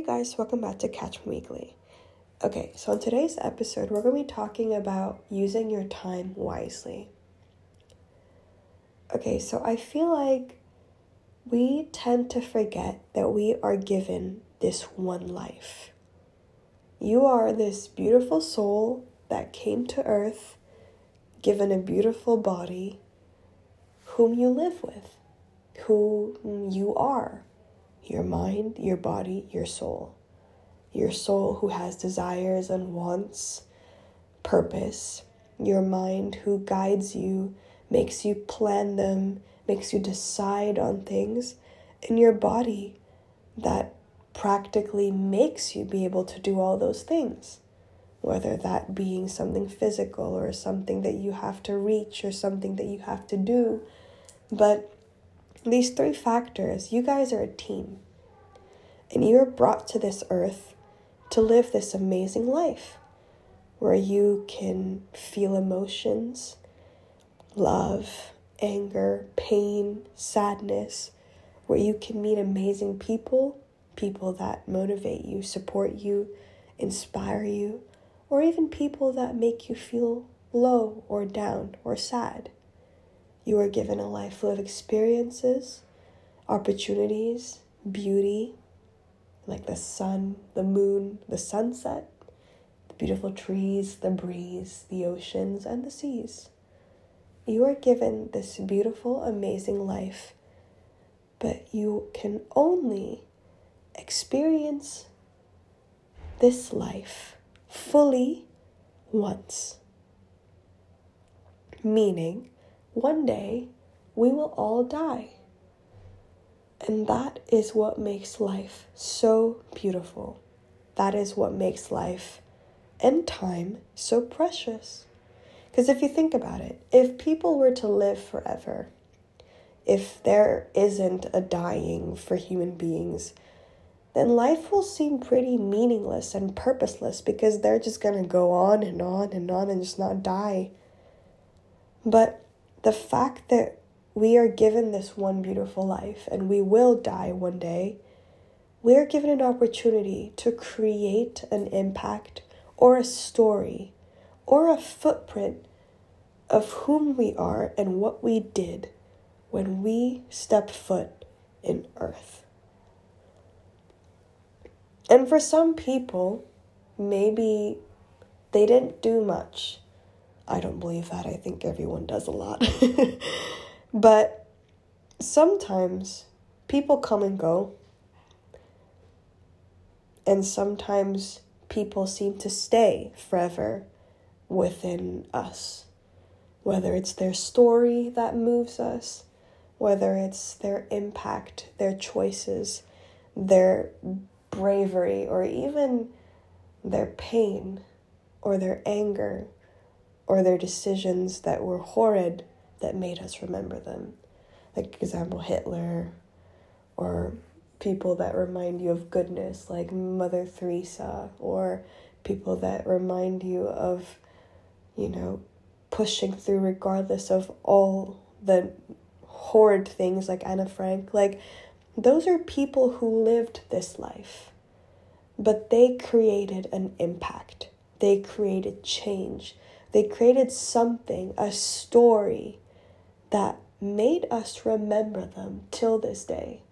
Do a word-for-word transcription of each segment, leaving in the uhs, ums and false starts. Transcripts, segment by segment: Hey guys, welcome back to Catch Weekly. Okay, so on today's episode, we're going to be talking about using your time wisely. Okay, so I feel like we tend to forget that we are given this one life. You are this beautiful soul that came to earth, given a beautiful body, whom you live with, who you are. Your mind, your body, your soul. Your soul who has desires and wants, purpose. Your mind who guides you, makes you plan them, makes you decide on things. And your body that practically makes you be able to do all those things. Whether that being something physical or something that you have to reach or something that you have to do. But these three factors, you guys are a team. And you are brought to this earth to live this amazing life where you can feel emotions, love, anger, pain, sadness, where you can meet amazing people, people that motivate you, support you, inspire you, or even people that make you feel low or down or sad. You are given a life full of experiences, opportunities, beauty, like the sun, the moon, the sunset, the beautiful trees, the breeze, the oceans, and the seas. You are given this beautiful, amazing life, but you can only experience this life fully once. Meaning, one day, we will all die. And that is what makes life so beautiful. That is what makes life and time so precious. Because if you think about it, if people were to live forever, if there isn't a dying for human beings, then life will seem pretty meaningless and purposeless because they're just going to go on and on and on and just not die. But the fact that we are given this one beautiful life and we will die one day, we are given an opportunity to create an impact or a story or a footprint of whom we are and what we did when we stepped foot in earth. And for some people, maybe they didn't do much. I don't believe that. I think everyone does a lot. But sometimes people come and go. And sometimes people seem to stay forever within us. Whether it's their story that moves us, whether it's their impact, their choices, their bravery, or even their pain or their anger, or their decisions that were horrid that made us remember them. Like, for example, Hitler, or people that remind you of goodness, like Mother Teresa, or people that remind you of, you know, pushing through regardless of all the horrid things, like Anne Frank. Like, those are people who lived this life, but they created an impact. They created change. They created something, a story that made us remember them till this day.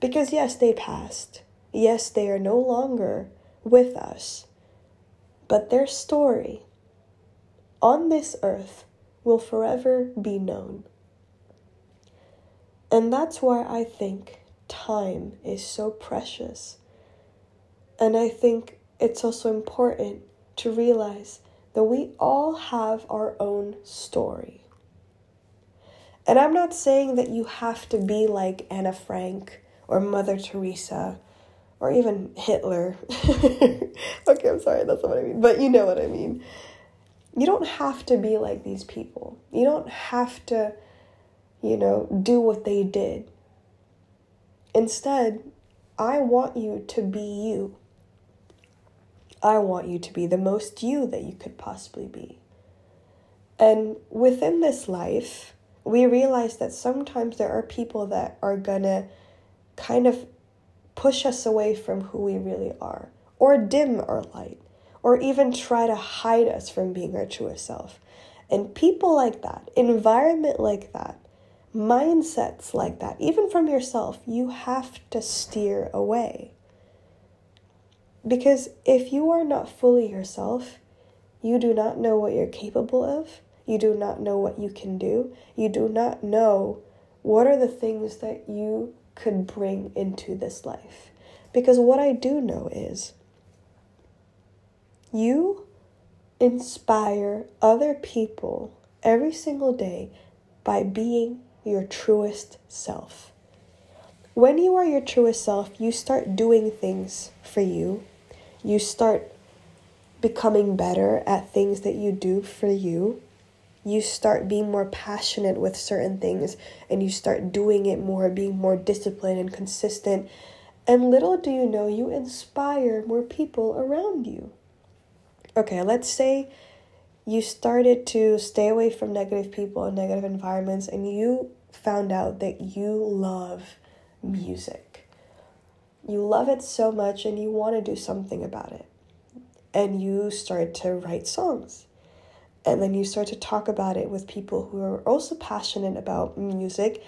Because yes, they passed. Yes, they are no longer with us. But their story on this earth will forever be known. And that's why I think time is so precious. And I think it's also important to realize that we all have our own story. And I'm not saying that you have to be like Anne Frank or Mother Teresa or even Hitler. Okay, I'm sorry, that's not what I mean, but you know what I mean. You don't have to be like these people. You don't have to, you know, do what they did. Instead, I want you to be you. I want you to be the most you that you could possibly be. And within this life, we realize that sometimes there are people that are gonna kind of push us away from who we really are, or dim our light, or even try to hide us from being our truest self. And people like that, environment like that, mindsets like that, even from yourself, you have to steer away. Because if you are not fully yourself, you do not know what you're capable of. You do not know what you can do. You do not know what are the things that you could bring into this life. Because what I do know is you inspire other people every single day by being your truest self. When you are your truest self, you start doing things for you. You start becoming better at things that you do for you. You start being more passionate with certain things, and you start doing it more, being more disciplined and consistent. And little do you know, you inspire more people around you. Okay, let's say you started to stay away from negative people and negative environments, and you found out that you love music. You love it so much and you want to do something about it. And you start to write songs. And then you start to talk about it with people who are also passionate about music.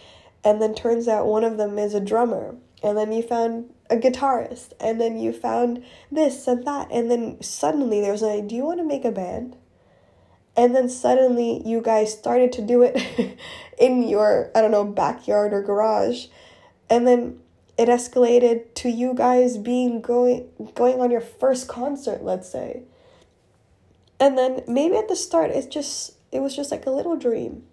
And then turns out one of them is a drummer. And then you found a guitarist. And then you found this and that. And then suddenly there's an idea, do you want to make a band? And then suddenly you guys started to do it in your, I don't know, backyard or garage. And then it escalated to you guys being going going on your first concert, let's say. And then maybe at the start, it's just it was just like a little dream.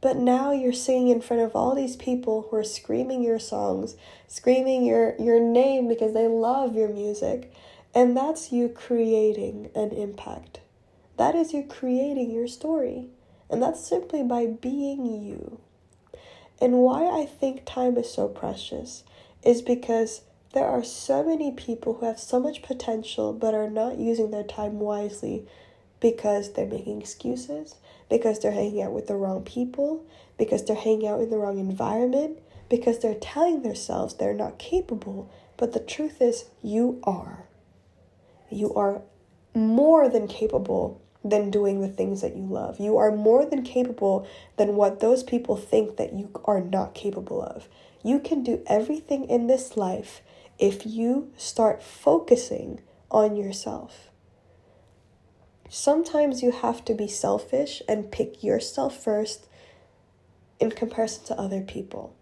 But now you're singing in front of all these people who are screaming your songs, screaming your, your name because they love your music. And that's you creating an impact. That is you creating your story. And that's simply by being you. And why I think time is so precious is because there are so many people who have so much potential but are not using their time wisely because they're making excuses, because they're hanging out with the wrong people, because they're hanging out in the wrong environment, because they're telling themselves they're not capable. But the truth is, you are. You are more than capable than doing the things that you love. You are more than capable than what those people think that you are not capable of. You can do everything in this life if you start focusing on yourself. Sometimes you have to be selfish and pick yourself first in comparison to other people.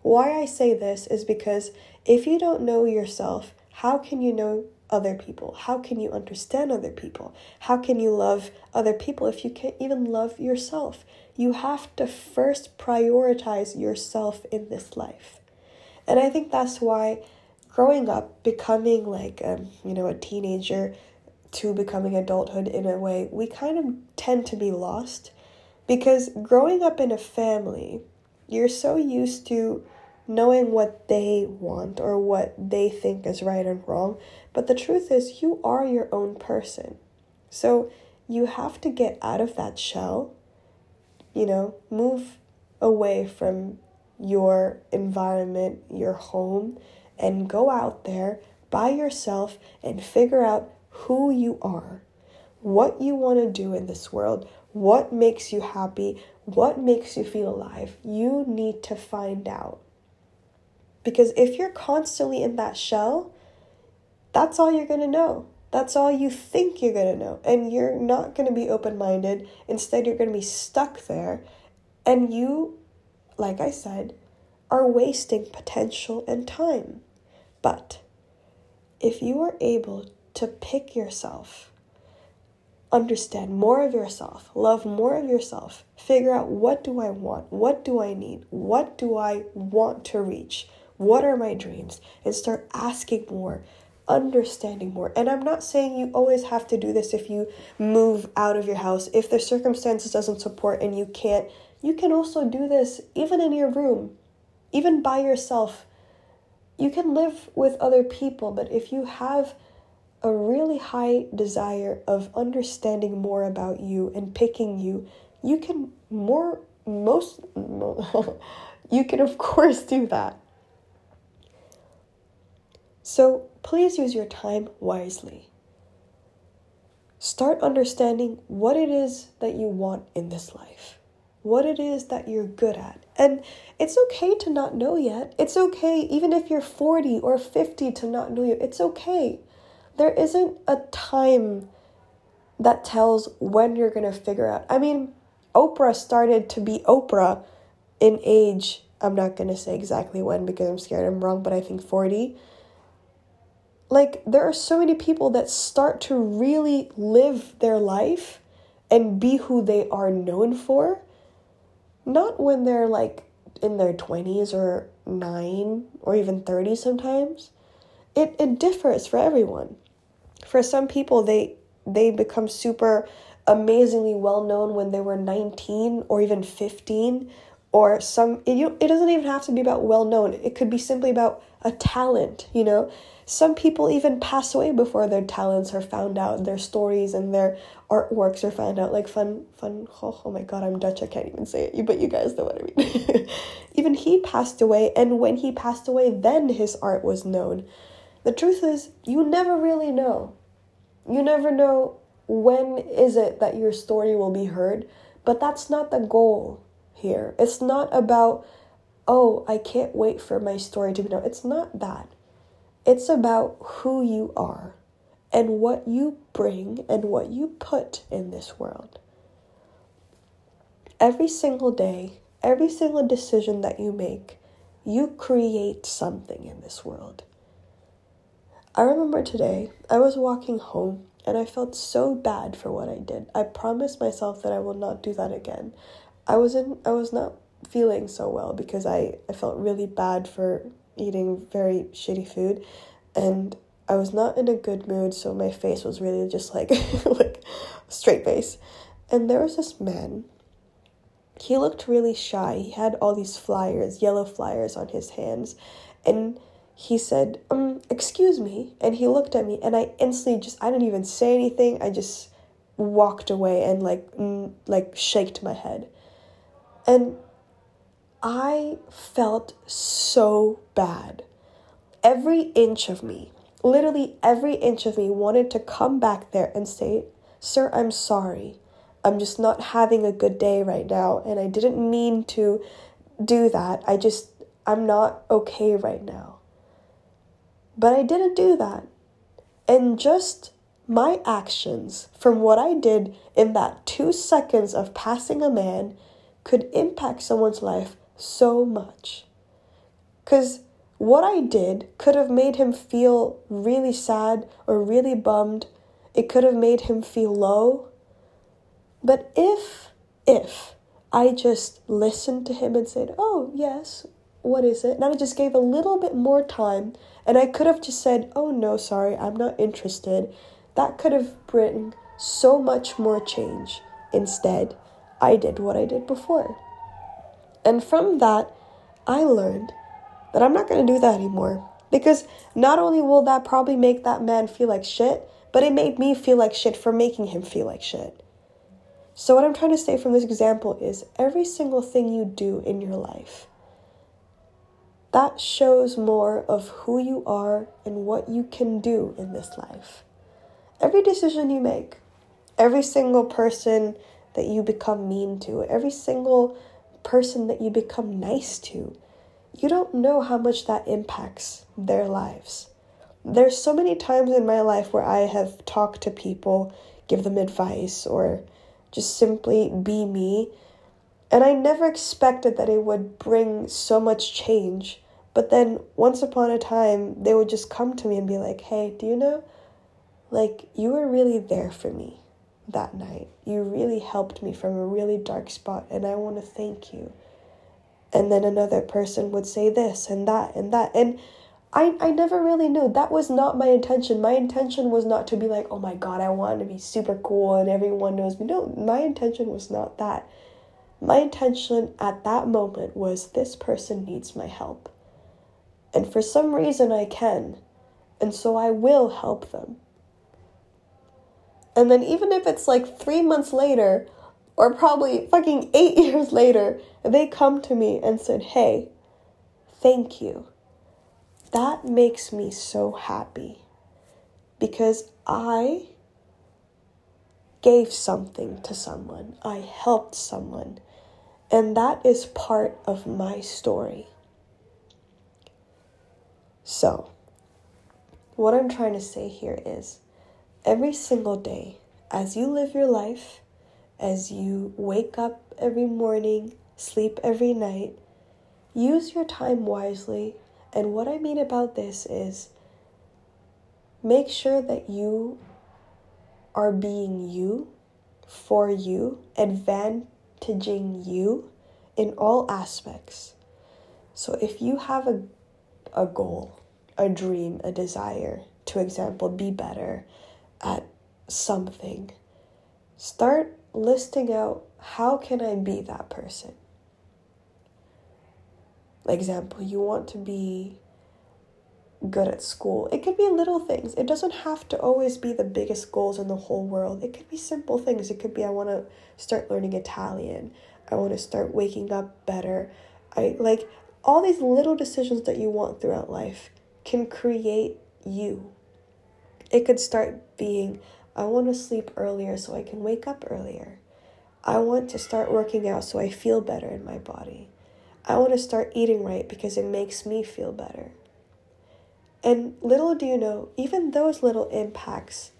Why I say this is because if you don't know yourself, how can you know other people? How can you understand other people? How can you love other people if you can't even love yourself? You have to first prioritize yourself in this life. And I think that's why growing up, becoming like, um, you know, a teenager to becoming adulthood in a way, we kind of tend to be lost because growing up in a family, you're so used to knowing what they want or what they think is right and wrong. But the truth is, you are your own person. So you have to get out of that shell, you know, move away from your environment, your home, and go out there by yourself and figure out who you are, what you want to do in this world, what makes you happy, what makes you feel alive. You need to find out. Because if you're constantly in that shell, that's all you're going to know. That's all you think you're going to know. And you're not going to be open-minded. Instead, you're going to be stuck there. And you, like I said, are wasting potential and time. But if you are able to pick yourself, understand more of yourself, love more of yourself, figure out what do I want, what do I need, what do I want to reach, what are my dreams, and start asking more, understanding more. And I'm not saying you always have to do this if you move out of your house. If the circumstances doesn't support and you can't, you can also do this even in your room, even by yourself. You can live with other people, but if you have a really high desire of understanding more about you and picking you, you can more, most, you can of course do that. So please use your time wisely. Start understanding what it is that you want in this life, what it is that you're good at. And it's okay to not know yet. It's okay, even if you're forty or fifty, to not know yet. It's okay. There isn't a time that tells when you're going to figure out. I mean, Oprah started to be Oprah in age, I'm not going to say exactly when because I'm scared I'm wrong, but I think forty. Like, there are so many people that start to really live their life and be who they are known for, not when they're, like, in their twenties or nine or even thirty sometimes. It, it differs for everyone. For some people, they they become super amazingly well-known when they were nineteen or even fifteen. Or some, it, you, it doesn't even have to be about well-known. It could be simply about a talent, you know. Some people even pass away before their talents are found out, their stories and their artworks are found out. Like fun, fun, oh, oh my God, I'm Dutch, I can't even say it, but you guys know what I mean. Even he passed away, and when he passed away, then his art was known. The truth is, you never really know. You never know when is it that your story will be heard, but that's not the goal here. It's not about, oh, I can't wait for my story to be known. It's not that. It's about who you are and what you bring and what you put in this world. Every single day, every single decision that you make, you create something in this world. I remember today, I was walking home and I felt so bad for what I did. I promised myself that I will not do that again. I wasn't, I was not feeling so well because I, I felt really bad for eating very shitty food, and I was not in a good mood, so my face was really just like, like straight face. And there was this man, he looked really shy, he had all these flyers, yellow flyers on his hands, and he said, um, excuse me, and he looked at me, and I instantly just, I didn't even say anything, I just walked away and like, mm, like shaked my head. And I felt so bad. Every inch of me, literally every inch of me wanted to come back there and say, sir, I'm sorry. I'm just not having a good day right now. And I didn't mean to do that. I just, I'm not okay right now. But I didn't do that. And just my actions from what I did in that two seconds of passing a man could impact someone's life so much. Because what I did could have made him feel really sad or really bummed. It could have made him feel low. But if, if I just listened to him and said, oh, yes, what is it? And I just gave a little bit more time, and I could have just said, oh, no, sorry, I'm not interested. That could have brought so much more change. Instead, I did what I did before. And from that, I learned that I'm not going to do that anymore. Because not only will that probably make that man feel like shit, but it made me feel like shit for making him feel like shit. So what I'm trying to say from this example is every single thing you do in your life, that shows more of who you are and what you can do in this life. Every decision you make, every single person that you become mean to, every single person that you become nice to, you don't know how much that impacts their lives. There's so many times in my life where I have talked to people, give them advice, or just simply be me, and I never expected that it would bring so much change. But then once upon a time, they would just come to me and be like, hey, do you know, like, you were really there for me that night. You really helped me from a really dark spot, and I want to thank you. And then another person would say this and that and that. And I, I never really knew. That was not my intention. My intention was not to be like, oh my God, I want to be super cool and everyone knows me. No, my intention was not that. My intention at that moment was, this person needs my help. And for some reason I can. And so I will help them. And then even if it's like three months later, or probably fucking eight years later, they come to me and said, hey, thank you. That makes me so happy because I gave something to someone. I helped someone. And that is part of my story. So, what I'm trying to say here is, every single day, as you live your life, as you wake up every morning, sleep every night, use your time wisely. And what I mean about this is, make sure that you are being you, for you, advantaging you in all aspects. So if you have a, a goal, a dream, a desire, to example, be better at something, start listing out, how can I be that person? Example, you want to be good at school. It could be little things. It doesn't have to always be the biggest goals in the whole world. It could be simple things. It could be, I want to start learning Italian. I want to start waking up better. I like all these little decisions that you want throughout life can create you. It could start being, I want to sleep earlier so I can wake up earlier. I want to start working out so I feel better in my body. I want to start eating right because it makes me feel better. And little do you know, even those little impacts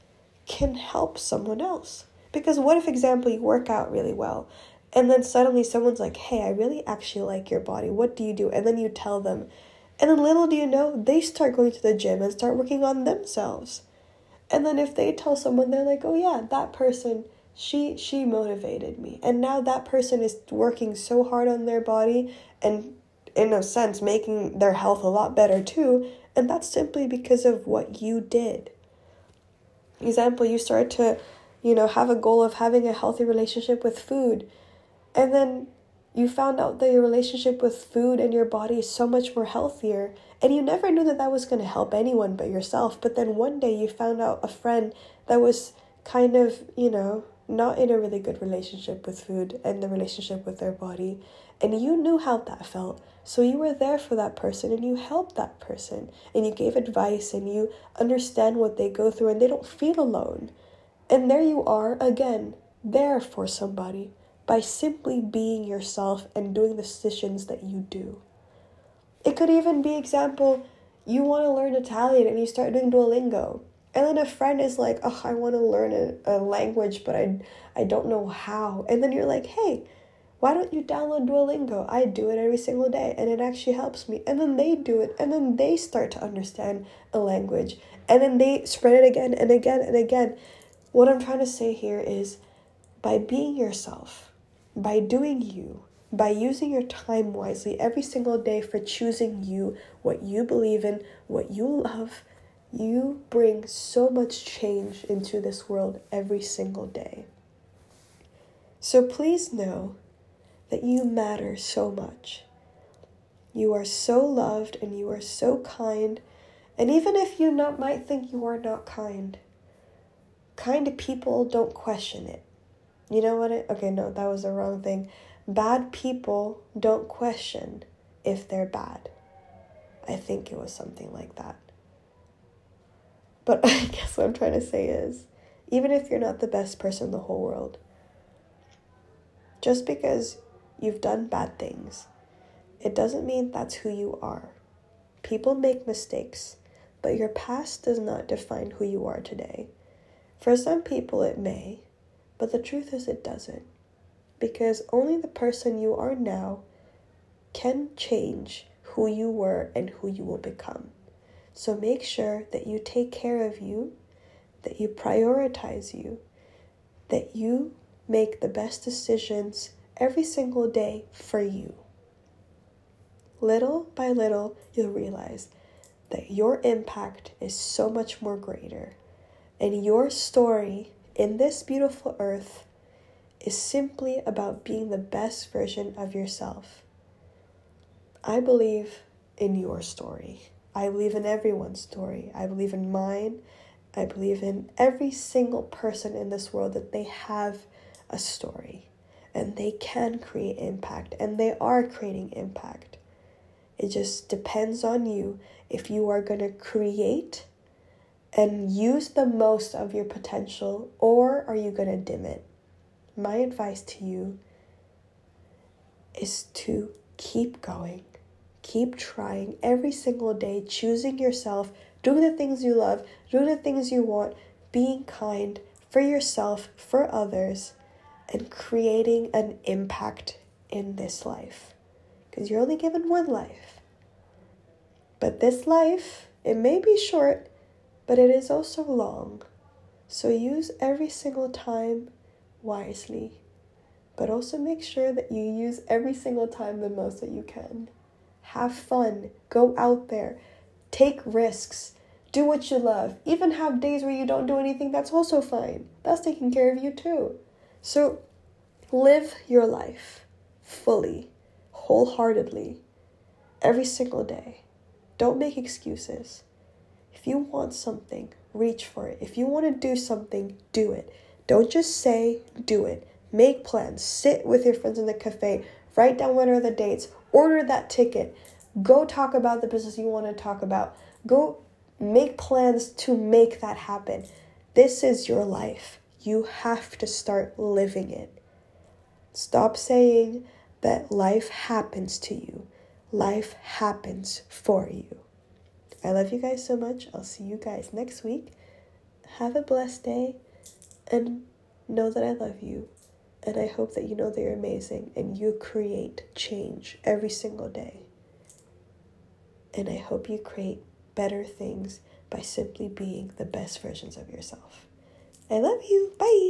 can help someone else. Because what if, example, you work out really well, and then suddenly someone's like, hey, I really actually like your body. What do you do? And then you tell them. And then little do you know, they start going to the gym and start working on themselves. And then if they tell someone, they're like, oh yeah, that person, she she motivated me. And now that person is working so hard on their body and, in a sense, making their health a lot better too. And that's simply because of what you did. Example, you start to, you know, have a goal of having a healthy relationship with food. And then you found out that your relationship with food and your body is so much more healthier. And you never knew that that was going to help anyone but yourself. But then one day you found out a friend that was kind of, you know, not in a really good relationship with food and the relationship with their body. And you knew how that felt. So you were there for that person and you helped that person and you gave advice and you understand what they go through and they don't feel alone. And there you are again, there for somebody by simply being yourself and doing the decisions that you do. It could even be, example, you want to learn Italian and you start doing Duolingo. And then a friend is like, oh, I want to learn a, a language, but I, I don't know how. And then you're like, hey, why don't you download Duolingo? I do it every single day, and it actually helps me. And then they do it, and then they start to understand a language. And then they spread it again and again and again. What I'm trying to say here is, by being yourself, by doing you, by using your time wisely every single day for choosing you, what you believe in, what you love, you bring so much change into this world every single day. So please know that you matter so much. You are so loved and you are so kind. And even if you not might think you are not kind, kind people don't question it. You know what? It, okay, no, that was the wrong thing. Bad people don't question if they're bad. I think it was something like that. But I guess what I'm trying to say is, even if you're not the best person in the whole world, just because you've done bad things, it doesn't mean that's who you are. People make mistakes, but your past does not define who you are today. For some people it may, but the truth is it doesn't. Because only the person you are now can change who you were and who you will become. So make sure that you take care of you, that you prioritize you, that you make the best decisions every single day for you. Little by little, you'll realize that your impact is so much more greater. And your story in this beautiful earth is simply about being the best version of yourself. I believe in your story. I believe in everyone's story. I believe in mine. I believe in every single person in this world that they have a story and they can create impact and they are creating impact. It just depends on you if you are going to create and use the most of your potential, or are you going to dim it? My advice to you is to keep going. Keep trying every single day, choosing yourself, doing the things you love, doing the things you want, being kind for yourself, for others, and creating an impact in this life. Because you're only given one life. But this life, it may be short, but it is also long. So use every single time wisely, but also make sure that you use every single time the most that you can. Have fun. Go out there. Take risks. Do what you love. Even have days where you don't do anything. That's also fine. That's taking care of you too. So live your life fully, wholeheartedly, every single day. Don't make excuses. If you want something, reach for it. If you want to do something, do it. Don't just say, do it. Make plans. Sit with your friends in the cafe. Write down what are the dates. Order that ticket. Go talk about the business you want to talk about. Go make plans to make that happen. This is your life. You have to start living it. Stop saying that life happens to you. Life happens for you. I love you guys so much. I'll see you guys next week. Have a blessed day and know that I love you. And I hope that you know that you're amazing and you create change every single day. And I hope you create better things by simply being the best versions of yourself. I love you. Bye.